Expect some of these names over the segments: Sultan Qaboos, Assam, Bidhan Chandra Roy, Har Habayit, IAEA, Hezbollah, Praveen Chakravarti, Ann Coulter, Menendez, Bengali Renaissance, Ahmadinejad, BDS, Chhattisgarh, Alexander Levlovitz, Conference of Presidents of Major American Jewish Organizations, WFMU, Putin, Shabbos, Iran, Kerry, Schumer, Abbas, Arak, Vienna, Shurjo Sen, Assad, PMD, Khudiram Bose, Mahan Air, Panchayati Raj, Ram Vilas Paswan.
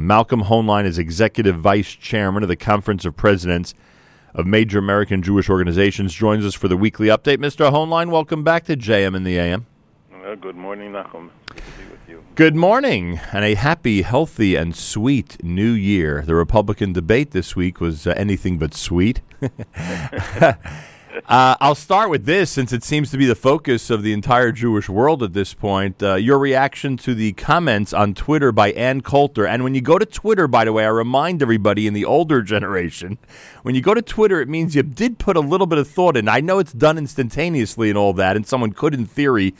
Malcolm Hoenlein is Executive Vice Chairman of the Conference of Presidents of Major American Jewish Organizations, joins us for the weekly update. Mr. Hoenlein, welcome back to JM in the AM. Good morning, Nachum. Good to be with you. Good morning, and a happy, healthy, and sweet new year. The Republican debate this week was anything but sweet. I'll start with this, since it seems to be the focus of the entire Jewish world at this point. Your reaction to the comments on Twitter by Ann Coulter. And when you go to Twitter, by the way, I remind everybody in the older generation, when you go to Twitter, it means you did put a little bit of thought in. I know it's done instantaneously and all that, and someone could, in theory,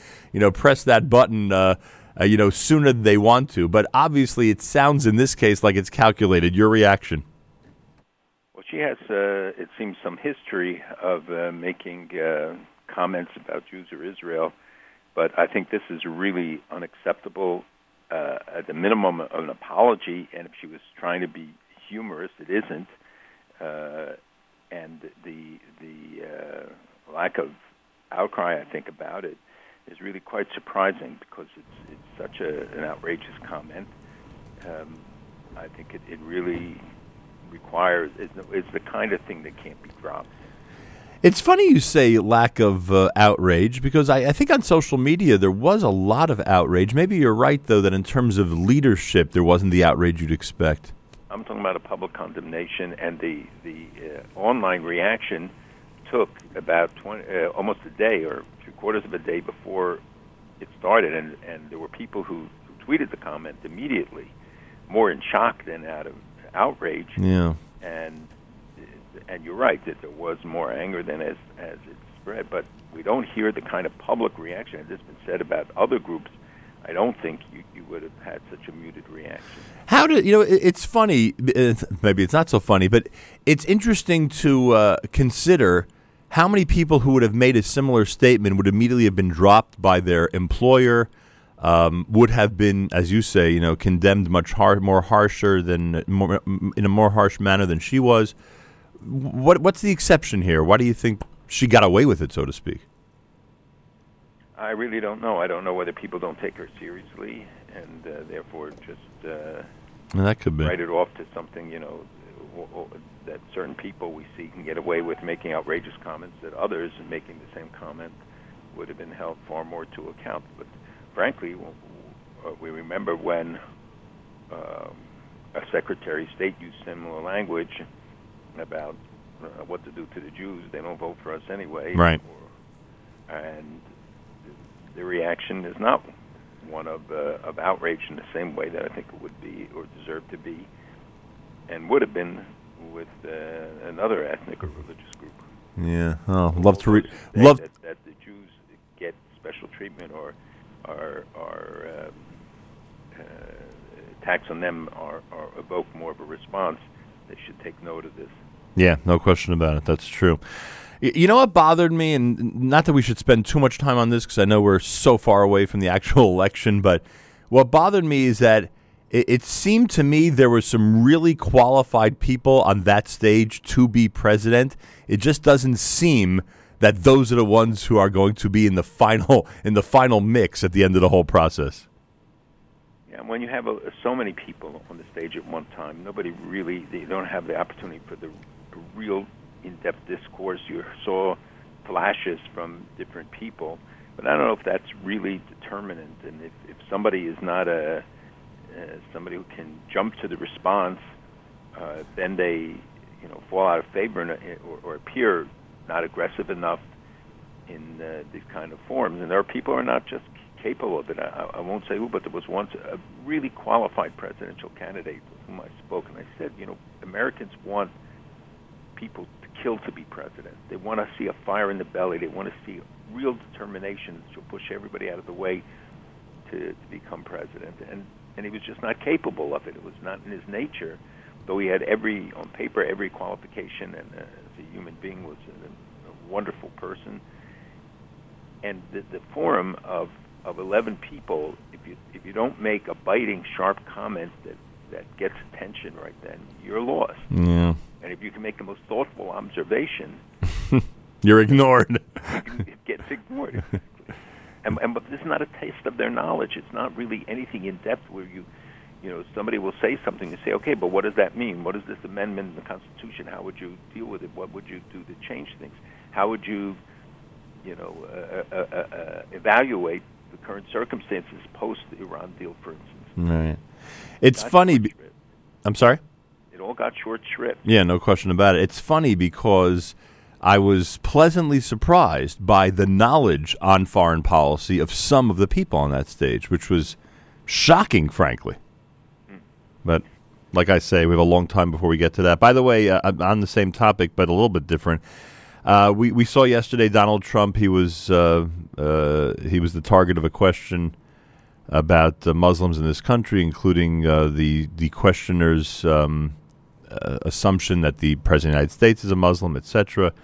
press that button sooner than they want to. But obviously it sounds in this case like it's calculated. Your reaction? She has, it seems, some history of making comments about Jews or Israel, but I think this is really unacceptable. At the minimum, of an apology, and if she was trying to be humorous, it isn't. And the lack of outcry, I think, about it is really quite surprising because it's such an outrageous comment. I think it really requires, it's the kind of thing that can't be dropped. It's funny you say lack of outrage, because I think on social media there was a lot of outrage. Maybe you're right, though, that in terms of leadership there wasn't the outrage you'd expect. I'm talking about a public condemnation, and the online reaction took about almost a day or three-quarters of a day before it started, and there were people who tweeted the comment immediately, more in shock than out of outrage. Yeah. And you're right that there was more anger than as it spread, but we don't hear the kind of public reaction that's been said about other groups. I don't think you would have had such a muted reaction. How did it's funny, maybe it's not so funny, but it's interesting to consider how many people who would have made a similar statement would immediately have been dropped by their employer. Would have been, as you say, condemned in a more harsh manner than she was. What's the exception here? Why do you think she got away with it, so to speak? I really don't know. I don't know whether people don't take her seriously and therefore just that could be. Write it off to something, that certain people we see can get away with making outrageous comments that others making the same comment would have been held far more to account. But frankly, we remember when a Secretary of State used similar language about what to do to the Jews. They don't vote for us anyway. Right. And the reaction is not one of outrage in the same way that I think it would be or deserved to be and would have been with another ethnic or religious group. Yeah. Oh, love to read. Love that the Jews get special treatment or our attacks on them are evoke more of a response. They should take note of this. Yeah, no question about it. That's true. You know what bothered me, and not that we should spend too much time on this because I know we're so far away from the actual election, but what bothered me is that it seemed to me there were some really qualified people on that stage to be president. It just doesn't seem that those are the ones who are going to be in the final mix at the end of the whole process. Yeah, when you have so many people on the stage at one time, they don't have the opportunity for the real in-depth discourse. You saw flashes from different people, but I don't know if that's really determinant. And if somebody is not somebody who can jump to the response, then they fall out of favor or appear not aggressive enough in these kind of forums. And there are people who are not just capable of it. I won't say who, but there was once a really qualified presidential candidate with whom I spoke, and I said, Americans want people to kill to be president. They want to see a fire in the belly. They want to see real determination to push everybody out of the way to become president. And he was just not capable of it. It was not in his nature, though he had on paper every qualification, and as a human being was a wonderful person. And the forum of 11 people, if you don't make a biting, sharp comment that gets attention right then, you're lost. Yeah. And if you can make the most thoughtful observation, you're ignored. It gets ignored. Exactly. But this is not a taste of their knowledge. It's not really anything in depth where you you know, somebody will say something and say, okay, but what does that mean? What is this amendment in the Constitution? How would you deal with it? What would you do to change things? How would you, you know, evaluate the current circumstances post the Iran deal, for instance? Right. It's funny. I'm sorry? It all got short shrift. Yeah, no question about it. It's funny because I was pleasantly surprised by the knowledge on foreign policy of some of the people on that stage, which was shocking, frankly. But like I say, we have a long time before we get to that. By the way, on the same topic, but a little bit different, we saw yesterday Donald Trump. He was the target of a question about Muslims in this country, including the questioner's assumption that the President of the United States is a Muslim, etc.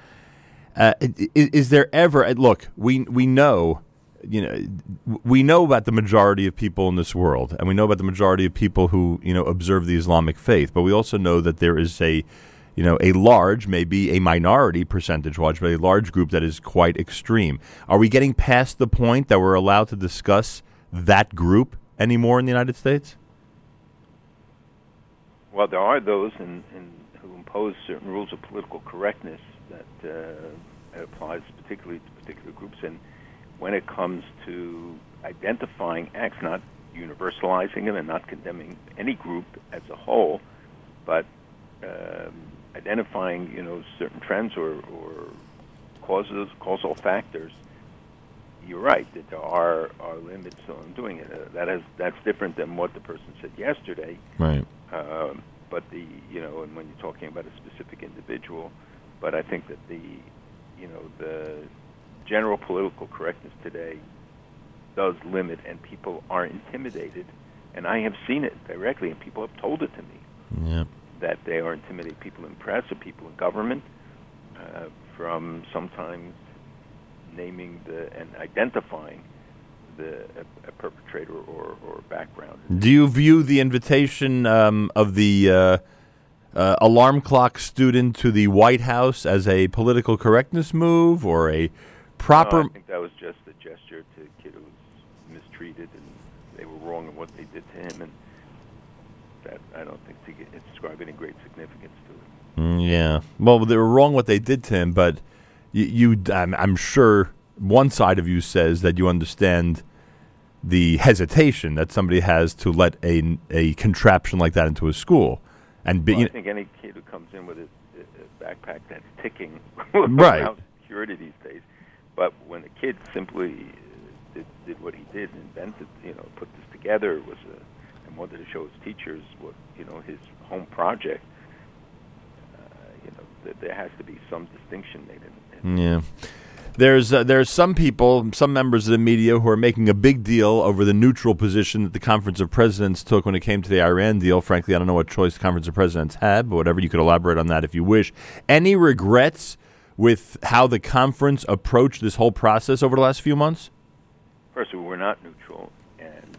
Is there ever... Look, we know... You know, we know about the majority of people in this world, and we know about the majority of people who, you know, observe the Islamic faith. But we also know that there is a, you know, a large, maybe a minority percentage-wise, but a large group that is quite extreme. Are we getting past the point that we're allowed to discuss that group anymore in the United States? Well, there are those who impose certain rules of political correctness that applies particularly to particular groups, and when it comes to identifying acts, not universalizing them and not condemning any group as a whole, but identifying, you know, certain trends or causal factors, you're right that there are limits on doing it. That's different than what the person said yesterday. Right. But the, you know, and when you're talking about a specific individual, but I think that the, you know, the general political correctness today does limit, and people are intimidated, and I have seen it directly, and people have told it to me, yeah, that they are intimidated, people in press or people in government, from sometimes naming and identifying a perpetrator or background. Do you view the invitation of the alarm clock student to the White House as a political correctness move or a proper... No, I think that was just a gesture to a kid who was mistreated, and they were wrong in what they did to him, and that I don't think it ascribed any great significance to it. Yeah. Well, they were wrong what they did to him, but I'm sure one side of you says that you understand the hesitation that somebody has to let a contraption like that into a school. And I think any kid who comes in with a backpack that's ticking right around security these days. But when a kid simply did what he did, invented, you know, put this together, and wanted to show his teachers what, you know, his home project, you know, there has to be some distinction made in it. Yeah, there's some people, some members of the media, who are making a big deal over the neutral position that the Conference of Presidents took when it came to the Iran deal. Frankly, I don't know what choice the Conference of Presidents had, but whatever, you could elaborate on that if you wish. Any regrets with how the conference approached this whole process over the last few months? First, we were not neutral, and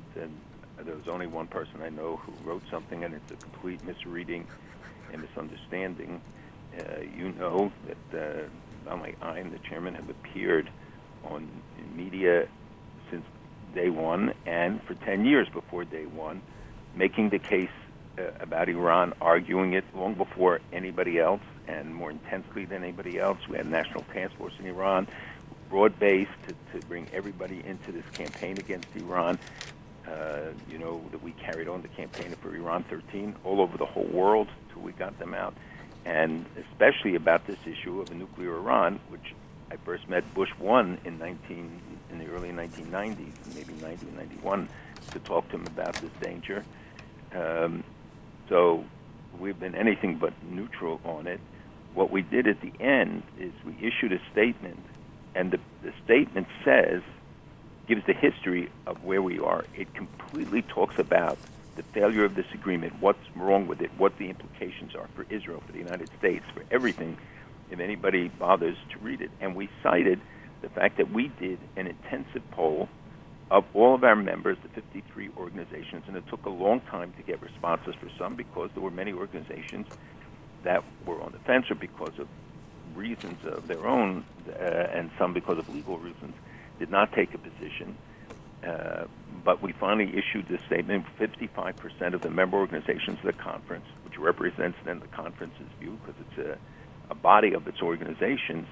there was only one person I know who wrote something, and it's a complete misreading and misunderstanding. You know that not only I and the chairman have appeared on media since day one and for 10 years before day one, making the case about Iran, arguing it long before anybody else and more intensely than anybody else. We had a national task force in Iran, broad-based, to bring everybody into this campaign against Iran. You know, that we carried on the campaign for Iran 13 all over the whole world until we got them out, and especially about this issue of a nuclear Iran, which I first met Bush 1 in the early 1990s, maybe 90 or 91, to talk to him about this danger. So we've been anything but neutral on it. What we did at the end is we issued a statement, and the statement gives the history of where we are. It completely talks about the failure of this agreement, what's wrong with it, what the implications are for Israel, for the United States, for everything, if anybody bothers to read it. And we cited the fact that we did an intensive poll of all of our members, the 53 organizations, and it took a long time to get responses for some because there were many organizations that were on the fence or because of reasons of their own, and some because of legal reasons, did not take a position. But we finally issued this statement. 55% of the member organizations of the conference, which represents then the conference's view because it's a body of its organizations,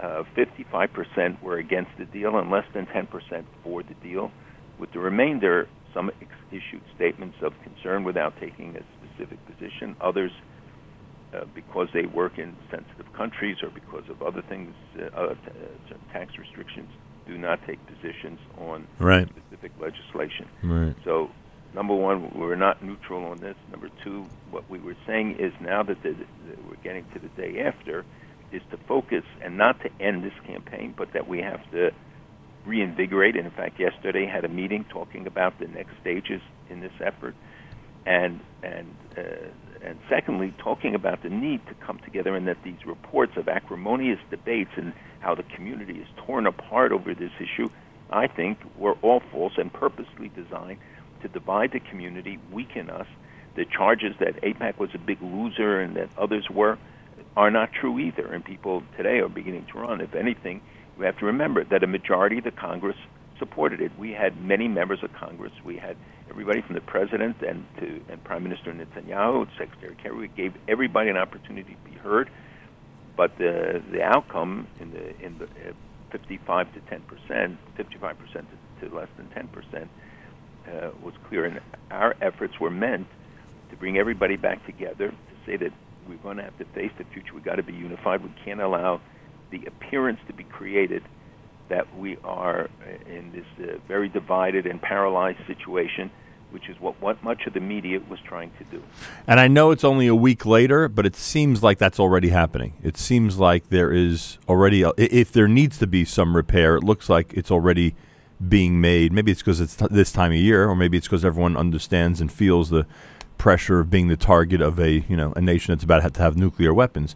55% were against the deal and less than 10% for the deal. With the remainder, some issued statements of concern without taking a specific position. Others, because they work in sensitive countries or because of other things, certain tax restrictions, do not take positions on specific legislation. So, number one, we're not neutral on this. Number two, what we were saying is now that we're getting to the day after is to focus and not to end this campaign, but that we have to reinvigorate. And in fact, yesterday had a meeting talking about the next stages in this effort, and secondly, talking about the need to come together, and that these reports of acrimonious debates and how the community is torn apart over this issue, I think, were all false and purposely designed to divide the community, weaken us. The charges that AIPAC was a big loser and that others were are not true either, and people today are beginning to run. If anything, we have to remember that a majority of the Congress supported it. We had many members of Congress. We had everybody from the president and Prime Minister Netanyahu, Secretary Kerry. We gave everybody an opportunity to be heard. But the outcome in the 55% to less than 10%, was clear. And our efforts were meant to bring everybody back together to say that we're going to have to face the future. We've got to be unified. We can't allow the appearance to be created that we are in this very divided and paralyzed situation, which is what much of the media was trying to do. And I know it's only a week later, but it seems like that's already happening. It seems like there is already, if there needs to be some repair, it looks like it's already being made. Maybe it's because it's this time of year, or maybe it's because everyone understands and feels the pressure of being the target of a nation that's about to have nuclear weapons.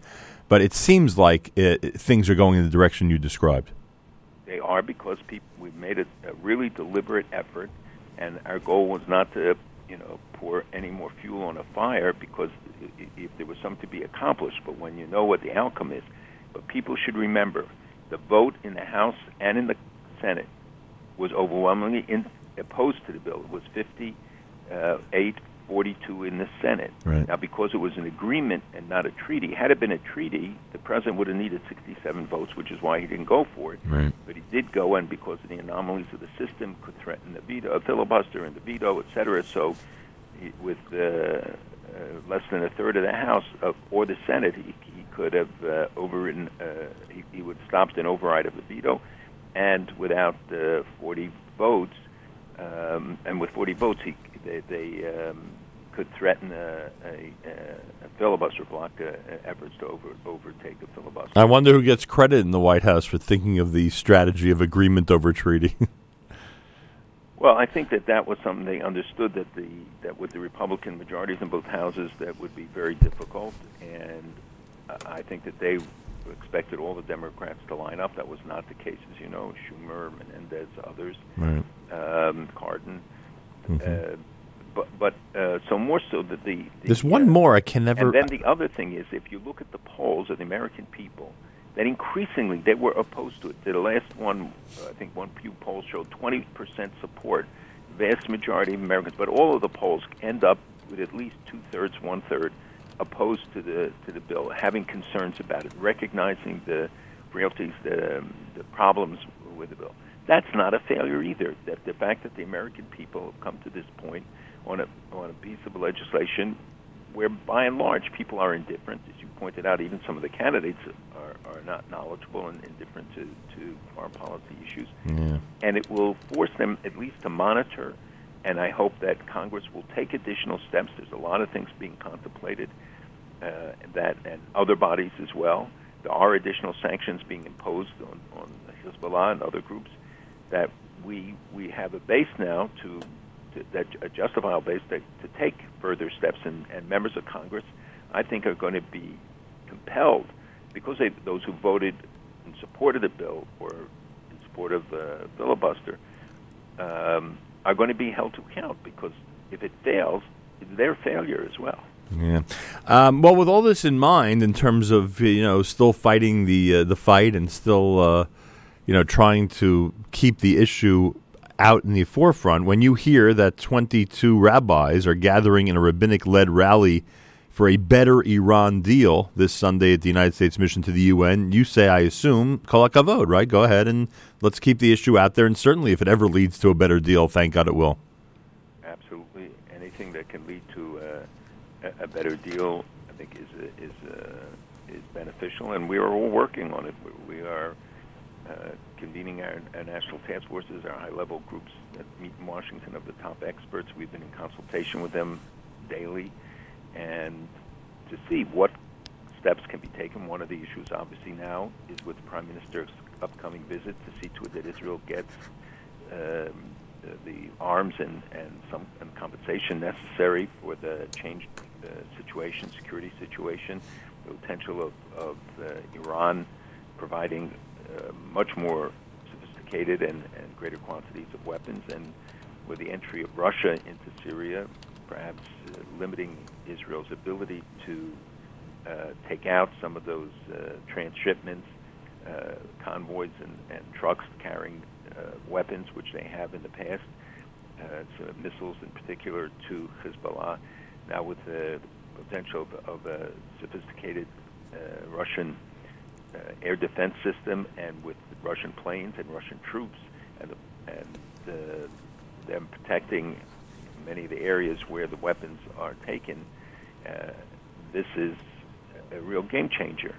But it seems like things are going in the direction you described. They are, because we've made a really deliberate effort, and our goal was not to, pour any more fuel on a fire, because if there was something to be accomplished, but when you know what the outcome is. But people should remember, the vote in the House and in the Senate was overwhelmingly opposed to the bill. It was 58-42 in the Senate. Right. Now, because it was an agreement and not a treaty, had it been a treaty, the president would have needed 67 votes, which is why he didn't go for it. Right. But he did go, and because of the anomalies of the system, could threaten the veto, a filibuster and the veto, et cetera. So with less than a third of the House or the Senate, he could have overridden, he would have stopped an override of the veto. And without 40 votes, and with 40 votes, they could threaten a filibuster block efforts to overtake a filibuster. I wonder who gets credit in the White House for thinking of the strategy of agreement over treaty. Well, I think that was something they understood, that with the Republican majorities in both houses, that would be very difficult, and I think that they expected all the Democrats to line up. That was not the case, as you know, Schumer, Menendez, others, right. Cardin. Mm-hmm. So more so that there's one more I can never. And then the other thing is, if you look at the polls of the American people, that increasingly they were opposed to it. The last one, I think one Pew poll showed 20% support, vast majority of Americans. But all of the polls end up with at least 2/3, 1/3 opposed to the bill, having concerns about it, recognizing the frailties, the problems with the bill. That's not a failure either. That the fact that the American people have come to this point on a piece of legislation where, by and large, people are indifferent. As you pointed out, even some of the candidates are not knowledgeable and indifferent to foreign policy issues. Yeah. And it will force them at least to monitor, and I hope that Congress will take additional steps. There's a lot of things being contemplated, and other bodies as well. There are additional sanctions being imposed on Hezbollah and other groups, that we have a base now a justifiable base to take further steps, and members of Congress, I think, are going to be compelled, because those who voted in support of the bill or in support of the filibuster are going to be held to account, because if it fails, it's their failure as well. Yeah. Well, with all this in mind, in terms of still fighting the fight and still trying to keep the issue out in the forefront. When you hear that 22 rabbis are gathering in a rabbinic-led rally for a better Iran deal this Sunday at the United States mission to the UN, you say, I assume, kol hakavod, right? Go ahead and let's keep the issue out there. And certainly if it ever leads to a better deal, thank God it will. Absolutely. Anything that can lead to a better deal, I think, is beneficial. And we are all working on it. We are convening our national task forces, our high-level groups that meet in Washington of the top experts. We've been in consultation with them daily, and to see what steps can be taken. One of the issues, obviously, now is with the Prime Minister's upcoming visit to see to it that Israel gets the arms and compensation necessary for the changed security situation, the potential of Iran providing much more sophisticated and greater quantities of weapons, and with the entry of Russia into Syria, perhaps limiting Israel's ability to take out some of those transshipments, convoys and trucks carrying weapons, which they have in the past, so missiles in particular to Hezbollah. Now with the potential of a sophisticated Russian air defense system, and with Russian planes and Russian troops, and them protecting many of the areas where the weapons are taken, this is a real game changer.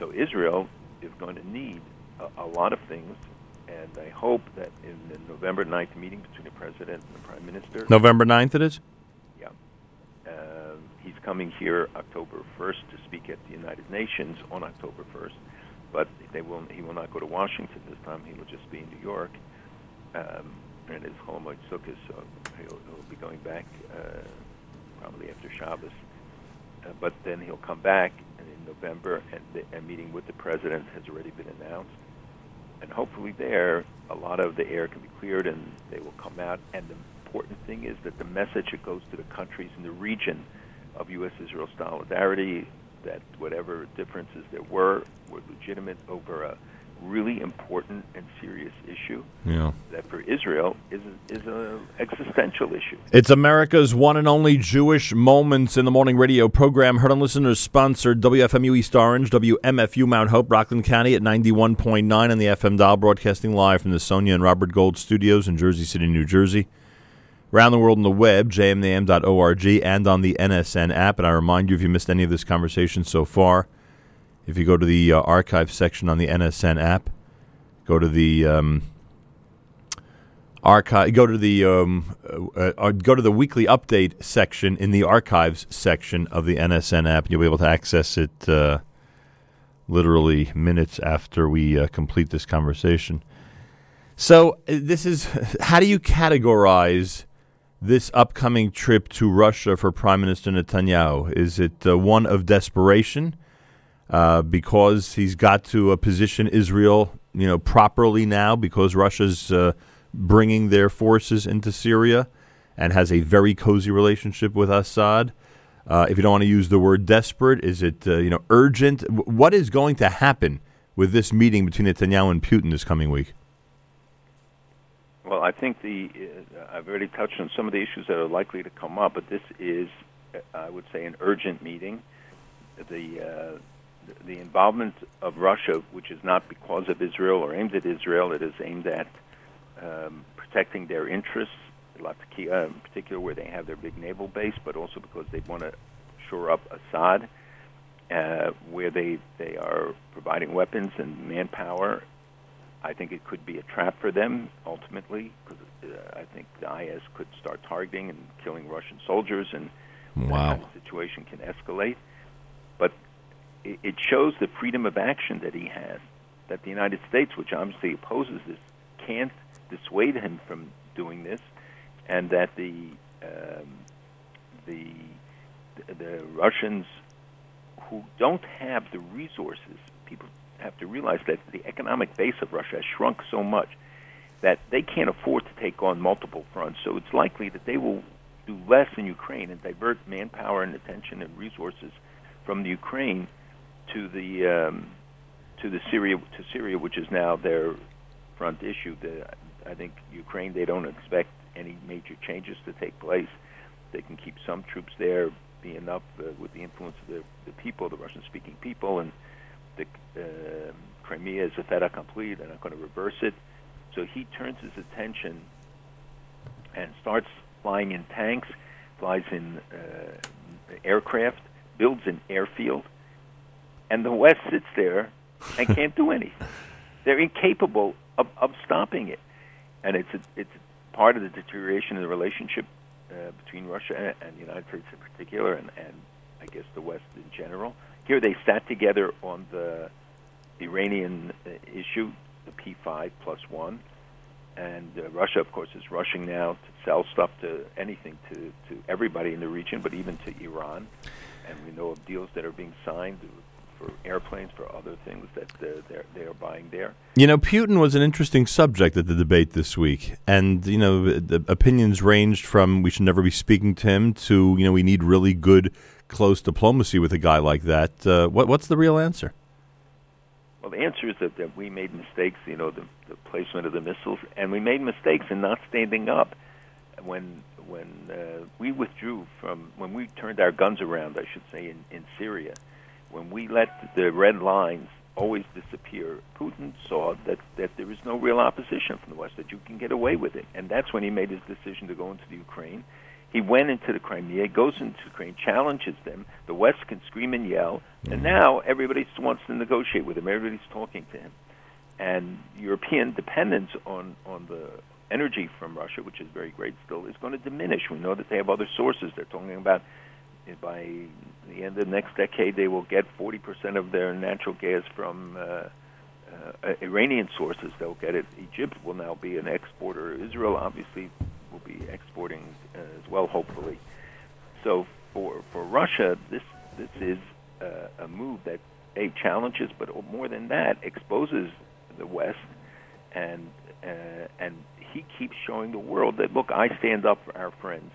So Israel is going to need a lot of things, and I hope that in the November 9th meeting between the President and the Prime Minister... November 9th it is? Yeah. He's coming here October 1st to speak at the United Nations on October 1st, but he will not go to Washington this time. He will just be in New York. And his Cholamoid Sukkos, so he'll be going back probably after Shabbos. But then he'll come back in November, and a meeting with the president has already been announced. And hopefully there, a lot of the air can be cleared, and they will come out. And the important thing is that the message that goes to the countries in the region of U.S.-Israel solidarity, that whatever differences there were legitimate over a really important and serious issue that for Israel is a existential issue. It's America's one and only Jewish Moments in the Morning radio program. Heard on listeners sponsored WFMU East Orange, WMFU Mount Hope, Rockland County at 91.9 on the FM dial, broadcasting live from the Sonia and Robert Gold studios in Jersey City, New Jersey. Around the world on the web, jmnam.org, and on the NSN app. And I remind you, if you missed any of this conversation so far, if you go to the archive section on the NSN app, go to the archive, go to the weekly update section in the archives section of the NSN app. You'll be able to access it literally minutes after we complete this conversation. So this is how do you categorize this upcoming trip to Russia for Prime Minister Netanyahu? Is it one of desperation? Because he's got to position Israel, properly now, because Russia's bringing their forces into Syria and has a very cozy relationship with Assad. If you don't want to use the word desperate, is it urgent? What is going to happen with this meeting between Netanyahu and Putin this coming week? Well, I think I've already touched on some of the issues that are likely to come up, but this is, I would say, an urgent meeting. The involvement of Russia, which is not because of Israel or aimed at Israel, it is aimed at protecting their interests, Latakia in particular, where they have their big naval base, but also because they want to shore up Assad, where they are providing weapons and manpower. I think it could be a trap for them, ultimately, because I think the IS could start targeting and killing Russian soldiers, and that kind of situation can escalate. But it shows the freedom of action that he has, that the United States, which obviously opposes this, can't dissuade him from doing this, and that the Russians, who don't have the resources, people have to realize that the economic base of Russia has shrunk so much that they can't afford to take on multiple fronts. So it's likely that they will do less in Ukraine and divert manpower and attention and resources from the Ukraine to Syria, which is now their front issue. I think Ukraine, they don't expect any major changes to take place. They can keep some troops there, be enough with the influence of the people, the Russian-speaking people, and the Crimea is a fait accompli. They're not going to reverse it. So he turns his attention and starts flying in tanks, flies in aircraft, builds an airfield, and the West sits there and can't do anything. They're incapable of stopping it. And it's part of the deterioration of the relationship between Russia and the United States in particular, and I guess the West in general. Here they sat together on the Iranian issue, the P5 plus one, and Russia, of course, is rushing now to sell stuff to anything, to everybody in the region, but even to Iran. And we know of deals that are being signed for airplanes, for other things that they are buying there. You know, Putin was an interesting subject at the debate this week. And, you know, the opinions ranged from we should never be speaking to him to, you know, we need really good, close diplomacy with a guy like that. What's the real answer? Well, the answer is that we made mistakes, you know, the placement of the missiles. And we made mistakes in not standing up when we withdrew from, when we turned our guns around, I should say, in Syria. When we let the red lines always disappear, Putin saw that there is no real opposition from the West, that you can get away with it. And that's when he made his decision to go into the Ukraine. He went into the Crimea, goes into Ukraine, challenges them. The West can scream and yell. And now everybody wants to negotiate with him. Everybody's talking to him. And European dependence on the energy from Russia, which is very great still, is going to diminish. We know that they have other sources. They're talking about by the end of the next decade, they will get 40% of their natural gas from Iranian sources. They'll get it. Egypt will now be an exporter. Israel, obviously, will be exporting as well, hopefully. So for Russia, this is a move that, A, challenges, but more than that, exposes the West. And he keeps showing the world that, look, I stand up for our friends.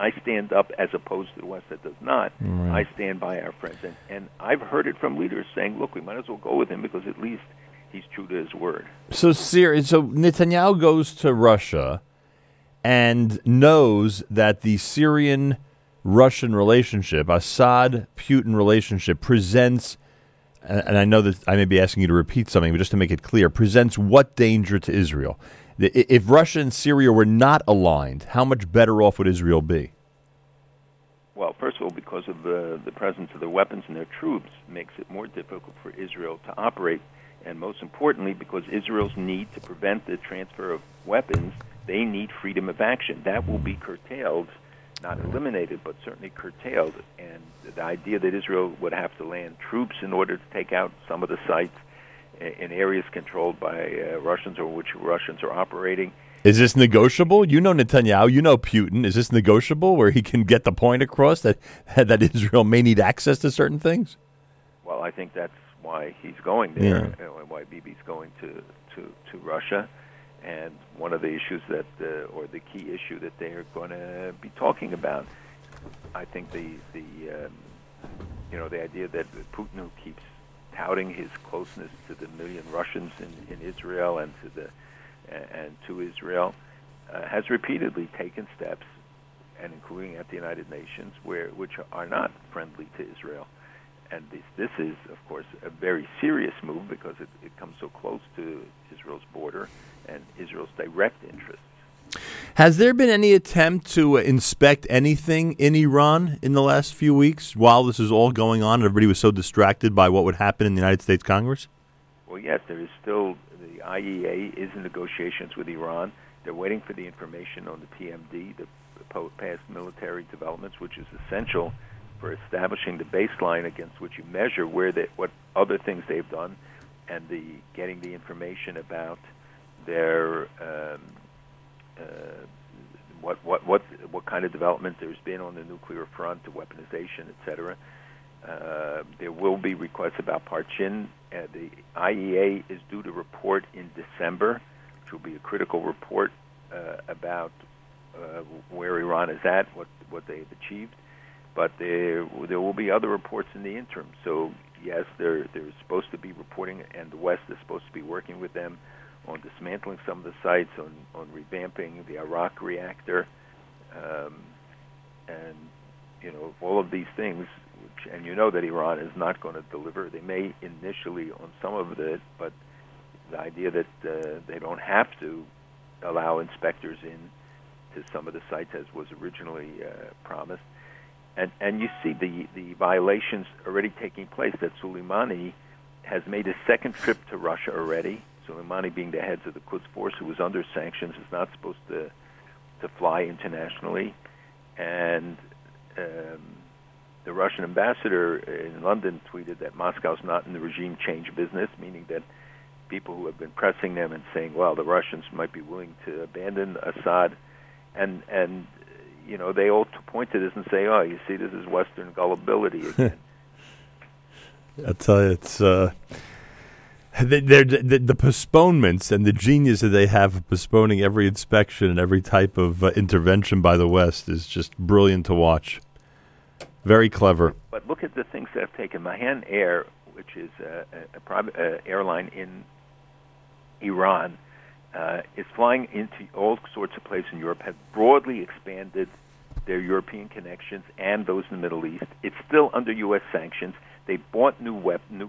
I stand up as opposed to the West that does not. Right. I stand by our friends. And I've heard it from leaders saying, look, we might as well go with him because at least he's true to his word. So Netanyahu goes to Russia and knows that the Syrian-Russian relationship, Assad-Putin relationship, presents, and I know that I may be asking you to repeat something, but just to make it clear, presents what danger to Israel? If Russia and Syria were not aligned, how much better off would Israel be? Well, first of all, because of the presence of their weapons and their troops makes it more difficult for Israel to operate. And most importantly, because Israel's need to prevent the transfer of weapons, they need freedom of action. That will be curtailed, not eliminated, but certainly curtailed. And the idea that Israel would have to land troops in order to take out some of the sites in areas controlled by Russians or which Russians are operating. Is this negotiable? You know Netanyahu, you know Putin. Is this negotiable where he can get the point across that Israel may need access to certain things? Well, I think that's why he's going there, yeah, and why Bibi's going to Russia. And one of the issues that, or the key issue that they are going to be talking about, I think the idea that Putin, who keeps touting his closeness to the million Russians in Israel and to Israel, has repeatedly taken steps, and including at the United Nations, which are not friendly to Israel. And this is, of course, a very serious move because it comes so close to Israel's border and Israel's direct interests. Has there been any attempt to inspect anything in Iran in the last few weeks while this is all going on? Everybody was so distracted by what would happen in the United States Congress? Well, yes, there is still, the IAEA is in negotiations with Iran. They're waiting for the information on the PMD, the past military developments, which is essential for establishing the baseline against which you measure what other things they've done, and getting the information about their what kind of development there's been on the nuclear front, the weaponization, etc. There will be requests about Parchin. The IEA is due to report in December, which will be a critical report about where Iran is at, what they've achieved. But there will be other reports in the interim. So yes, they're supposed to be reporting, and the West is supposed to be working with them on dismantling some of the sites, on revamping the Arak reactor, and you know, all of these things. Which, and you know that Iran is not going to deliver. They may initially on some of it, but the idea that they don't have to allow inspectors in to some of the sites as was originally promised. And you see the violations already taking place, that Suleimani has made his second trip to Russia already. Suleimani being the head of the Quds Force, who was under sanctions, is not supposed to fly internationally. And the Russian ambassador in London tweeted that Moscow's not in the regime change business, meaning that people who have been pressing them and saying, well, the Russians might be willing to abandon Assad, and you know, they all point to this and say, oh, you see, this is Western gullibility again. I'll tell you, it's... The postponements and the genius that they have of postponing every inspection and every type of intervention by the West is just brilliant to watch. Very clever. But look at the things that have taken. Mahan Air, which is a private airline in Iran, is flying into all sorts of places in Europe, has broadly expanded their European connections and those in the Middle East. It's still under U.S. sanctions. They bought new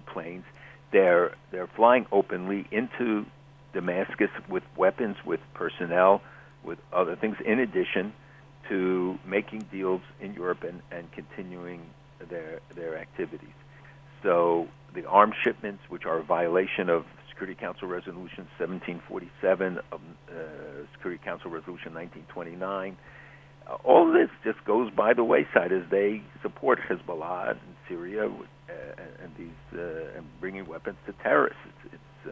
planes. They're flying openly into Damascus with weapons, with personnel, with other things, in addition to making deals in Europe and continuing their activities. So the arms shipments, which are a violation of Security Council Resolution 1747, Security Council Resolution 1929, all this just goes by the wayside as they support Hezbollah in Syria and these and bringing weapons to terrorists. It's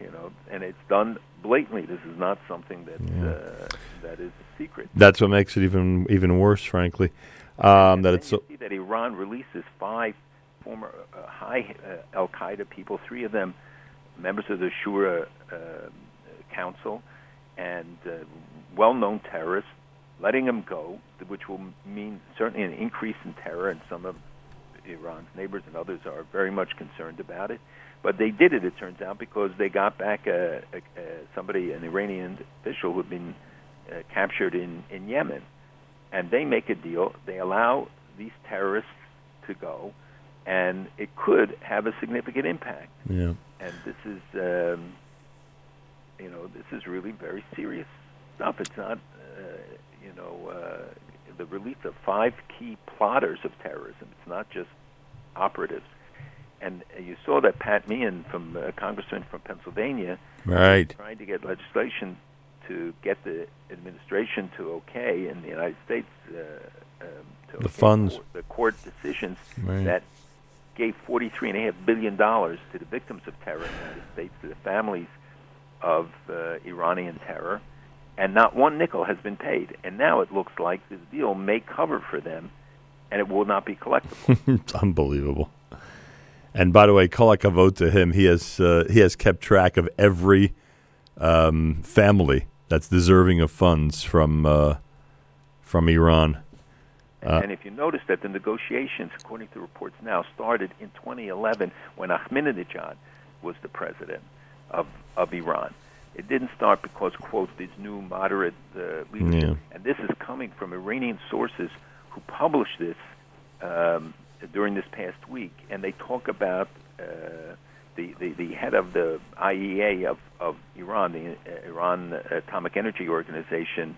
you know, and it's done blatantly. This is not something that is a secret. That's what makes it even worse, frankly. That it's so. You see that Iran releases 5 former high Al Qaeda people, 3 of them members of the Shura Council, and well-known terrorists, letting them go, which will mean certainly an increase in terror, and some of Iran's neighbors and others are very much concerned about it. But they did it turns out, because they got back somebody, an Iranian official who had been captured in Yemen. And they make a deal. They allow these terrorists to go, and it could have a significant impact. Yeah. And this is... you know, this is really very serious stuff. It's not, you know, the release of 5 key plotters of terrorism. It's not just operatives. And you saw that Pat Meehan, a congressman from Pennsylvania, right, trying to get legislation to get the administration to okay in the United States to the funds, the court decisions that gave $43.5 billion to the victims of terror in the United States, to the families of Iranian terror, and not one nickel has been paid. And now it looks like this deal may cover for them, and it will not be collectible. It's unbelievable. And by the way, kol hakavod to him. He has kept track of every family that's deserving of funds from Iran. And if you notice that the negotiations, according to reports now, started in 2011 when Ahmadinejad was the president of Iran. It didn't start because, quote, these new moderate leaders. Yeah. And this is coming from Iranian sources who published this during this past week, and they talk about the head of the IAEA of Iran, the Iran Atomic Energy Organization,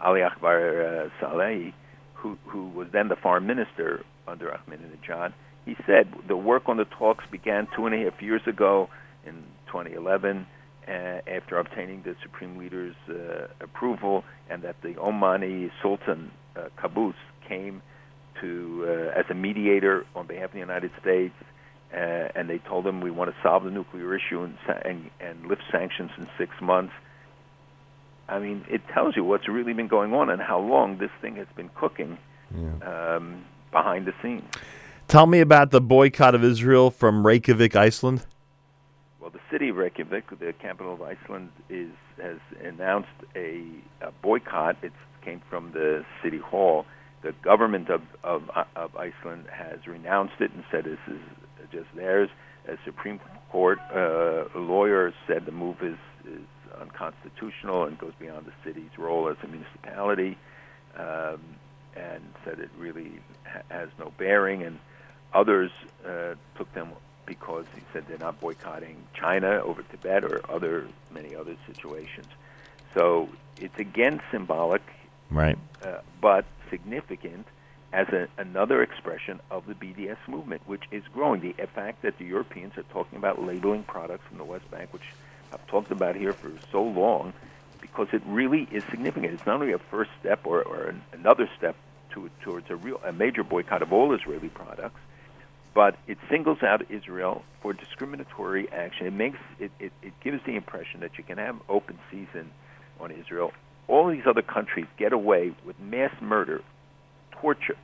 Ali Akbar Salehi, who was then the foreign minister under Ahmadinejad. He said, the work on the talks began 2.5 years ago in 2011, after obtaining the Supreme Leader's approval, and that the Omani Sultan Qaboos came to as a mediator on behalf of the United States, and they told him, we want to solve the nuclear issue and lift sanctions in 6 months. I mean, it tells you what's really been going on and how long this thing has been cooking behind the scenes. Tell me about the boycott of Israel from Reykjavik, Iceland. Well, the city of Reykjavik, the capital of Iceland, has announced a boycott. It came from the city hall. The government of Iceland has renounced it and said this is just theirs. A Supreme Court lawyer said the move is unconstitutional and goes beyond the city's role as a municipality, and said it really has no bearing. And others took them because he said they're not boycotting China over Tibet or many other situations. So it's again symbolic, right? But significant as another expression of the BDS movement, which is growing. The fact that the Europeans are talking about labeling products from the West Bank, which I've talked about here for so long, because it really is significant. It's not only a first step or another step towards a major boycott of all Israeli products, but it singles out Israel for discriminatory action. It makes it gives the impression that you can have open season on Israel. All these other countries get away with mass murder, torture,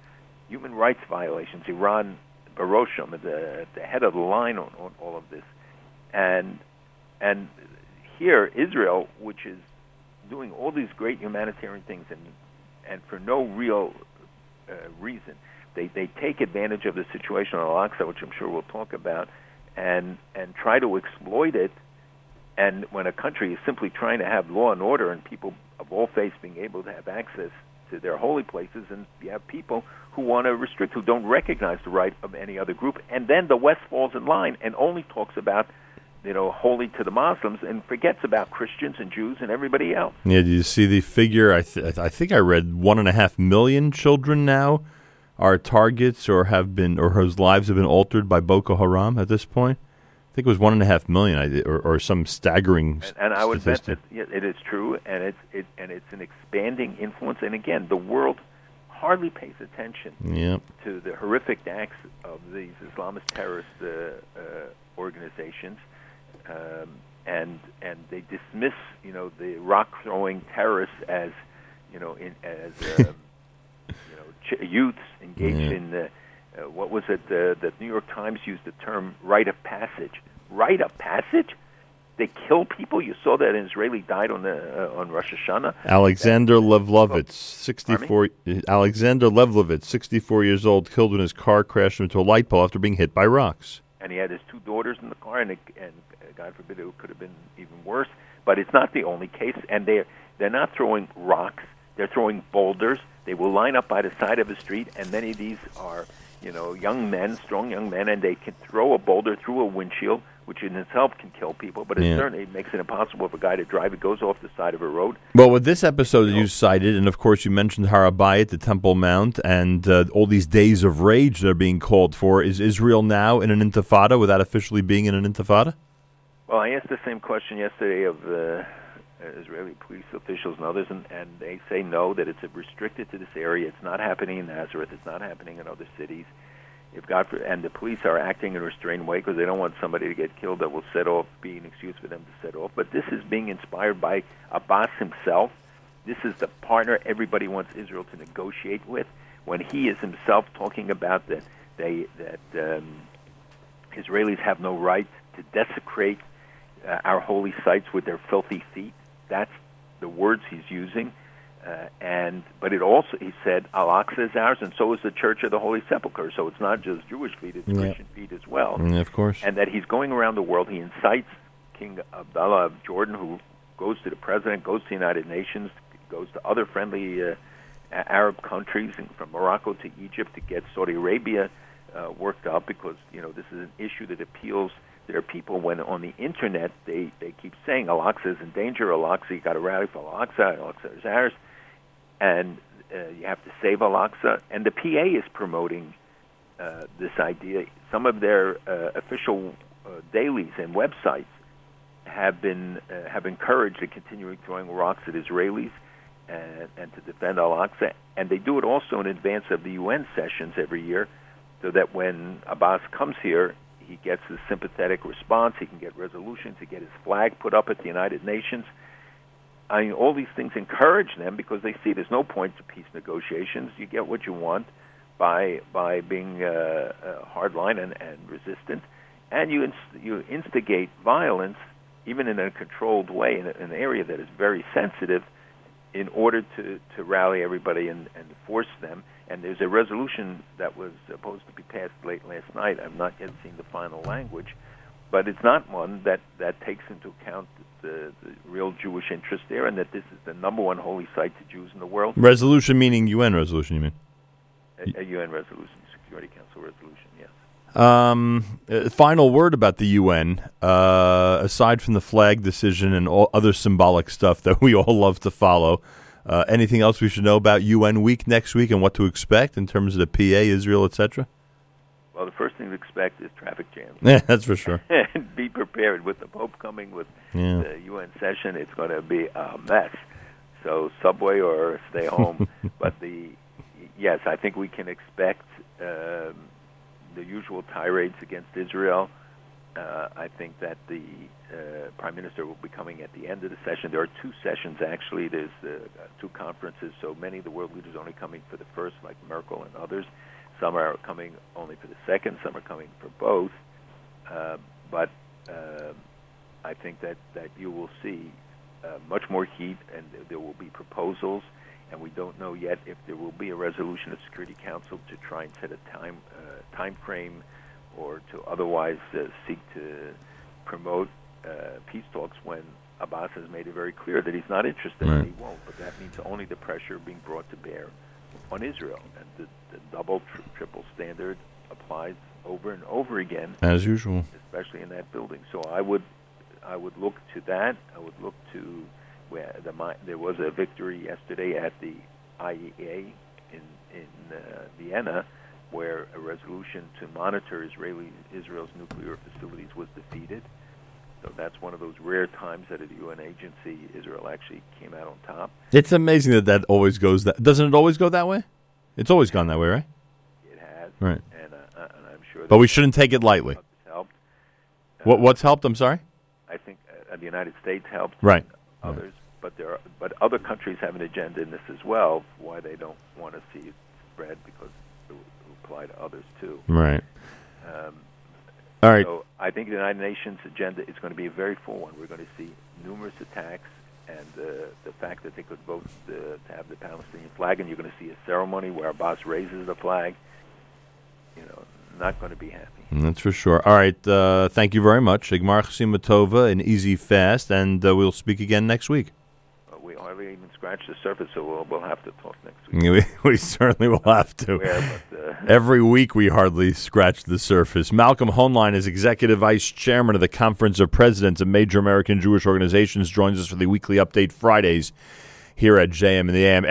human rights violations. Iran, Barosham, the head of the line on all of this, and here Israel, which is doing all these great humanitarian things and for no real reason, they take advantage of the situation on Al-Aqsa, which I'm sure we'll talk about, and try to exploit it. And when a country is simply trying to have law and order and people of all faiths being able to have access to their holy places, and you have people who want to restrict, who don't recognize the right of any other group, and then the West falls in line and only talks about, holy to the Muslims and forgets about Christians and Jews and everybody else. Yeah, do you see the figure? I think I read 1.5 million children now are targets or have been, or whose lives have been altered by Boko Haram at this point. I think it was 1.5 million, or some staggering statistic. And I would bet that it is true, and it's an expanding influence. And again, the world hardly pays attention to the horrific acts of these Islamist terrorist organizations, and they dismiss the rock throwing terrorists as youths engaged in what was it that New York Times used the term rite of passage? Rite of passage? They kill people? You saw that an Israeli died on Rosh Hashanah. Alexander Levlovitz, 64. Alexander Levlovitz, 64 years old, killed when his car crashed into a light pole after being hit by rocks. And he had his two daughters in the car, and God forbid it could have been even worse. But it's not the only case, and they're not throwing rocks. They're throwing boulders. They will line up by the side of the street, and many of these are young men, strong young men, and they can throw a boulder through a windshield, which in itself can kill people, but it certainly makes it impossible for a guy to drive. It goes off the side of a road. Well, with this episode that you cited, and of course you mentioned Har Habayit, the Temple Mount, and all these days of rage that are being called for, is Israel now in an intifada without officially being in an intifada? Well, I asked the same question yesterday of Israeli police officials and others, and they say no, that it's restricted to this area. It's not happening in Nazareth. It's not happening in other cities. And the police are acting in a restrained way because they don't want somebody to get killed that will be an excuse for them to set off. But this is being inspired by Abbas himself. This is the partner everybody wants Israel to negotiate with. When he is himself talking about that Israelis have no right to desecrate our holy sites with their filthy feet. That's the words he's using, but it also, he said, Al-Aqsa is ours, and so is the Church of the Holy Sepulchre, so it's not just Jewish feet, it's Christian feet as well. Yeah, of course. And that he's going around the world, he incites King Abdullah of Jordan, who goes to the president, goes to the United Nations, goes to other friendly Arab countries, from Morocco to Egypt, to get Saudi Arabia worked up, because this is an issue that appeals. There are people, when on the Internet, they keep saying Al-Aqsa is in danger, Al-Aqsa, you got to rally for Al-Aqsa, Al-Aqsa is ours, and you have to save Al-Aqsa. And the PA is promoting this idea. Some of their official dailies and websites have encouraged the continuing throwing rocks at Israelis and to defend Al-Aqsa. And they do it also in advance of the UN sessions every year, so that when Abbas comes here, he gets a sympathetic response. He can get resolutions. He can get his flag put up at the United Nations. I mean, all these things encourage them because they see there's no point to peace negotiations. You get what you want by being hardline and resistant, and you instigate violence even in a controlled way in an area that is very sensitive, in order to rally everybody and force them. And there's a resolution that was supposed to be passed late last night. I've not yet seen the final language, but it's not one that takes into account the real Jewish interest there, and that this is the number one holy site to Jews in the world. Resolution meaning UN resolution, you mean? A UN resolution, Security Council resolution, yes. Final word about the UN, aside from the flag decision and all other symbolic stuff that we all love to follow, anything else we should know about UN Week next week and what to expect in terms of the PA, Israel, etc.? Well, the first thing to expect is traffic jams. Yeah, that's for sure. And be prepared with the Pope coming, with the UN session. It's going to be a mess. So subway or stay home. But yes, I think we can expect the usual tirades against Israel. I think that the Prime Minister will be coming at the end of the session. There are two sessions, actually. There's two conferences, so many of the world leaders are only coming for the first, like Merkel and others. Some are coming only for the second. Some are coming for both. But I think that you will see much more heat, and there will be proposals. And we don't know yet if there will be a resolution of Security Council to try and set a time frame, or to otherwise seek to promote peace talks when Abbas has made it very clear that he's not interested, right, and he won't. But that means only the pressure being brought to bear on Israel. And the double, triple standard applies over and over again. As usual. Especially in that building. So I would look to that. I would look to where there was a victory yesterday at the IAEA in Vienna, where a resolution to monitor Israel's nuclear facilities was defeated. So that's one of those rare times that at a UN agency, Israel actually came out on top. It's amazing that always goes that. Doesn't it always go that way? It's always gone that way, right? It has. Right. And I'm sure. But we shouldn't take it lightly. Helped. What's helped? I'm sorry. I think the United States helped. Right. Others, right. But other countries have an agenda in this as well. Why they don't want to see it spread, because it will apply to others too. Right. All right. So I think the United Nations agenda is going to be a very full one. We're going to see numerous attacks, and the fact that they could vote to have the Palestinian flag, and you're going to see a ceremony where Abbas raises the flag. You know, not going to be happy. That's for sure. All right. Thank you very much. Igmar Chasima Tova, an easy fast, and we'll speak again next week. We hardly even scratched the surface, so we'll have to talk next week. We certainly will have to. Swear, but, every week we hardly scratch the surface. Malcolm Hoenlein is Executive Vice Chairman of the Conference of Presidents of Major American Jewish Organizations, joins us for the weekly update Fridays here at JM and the AM.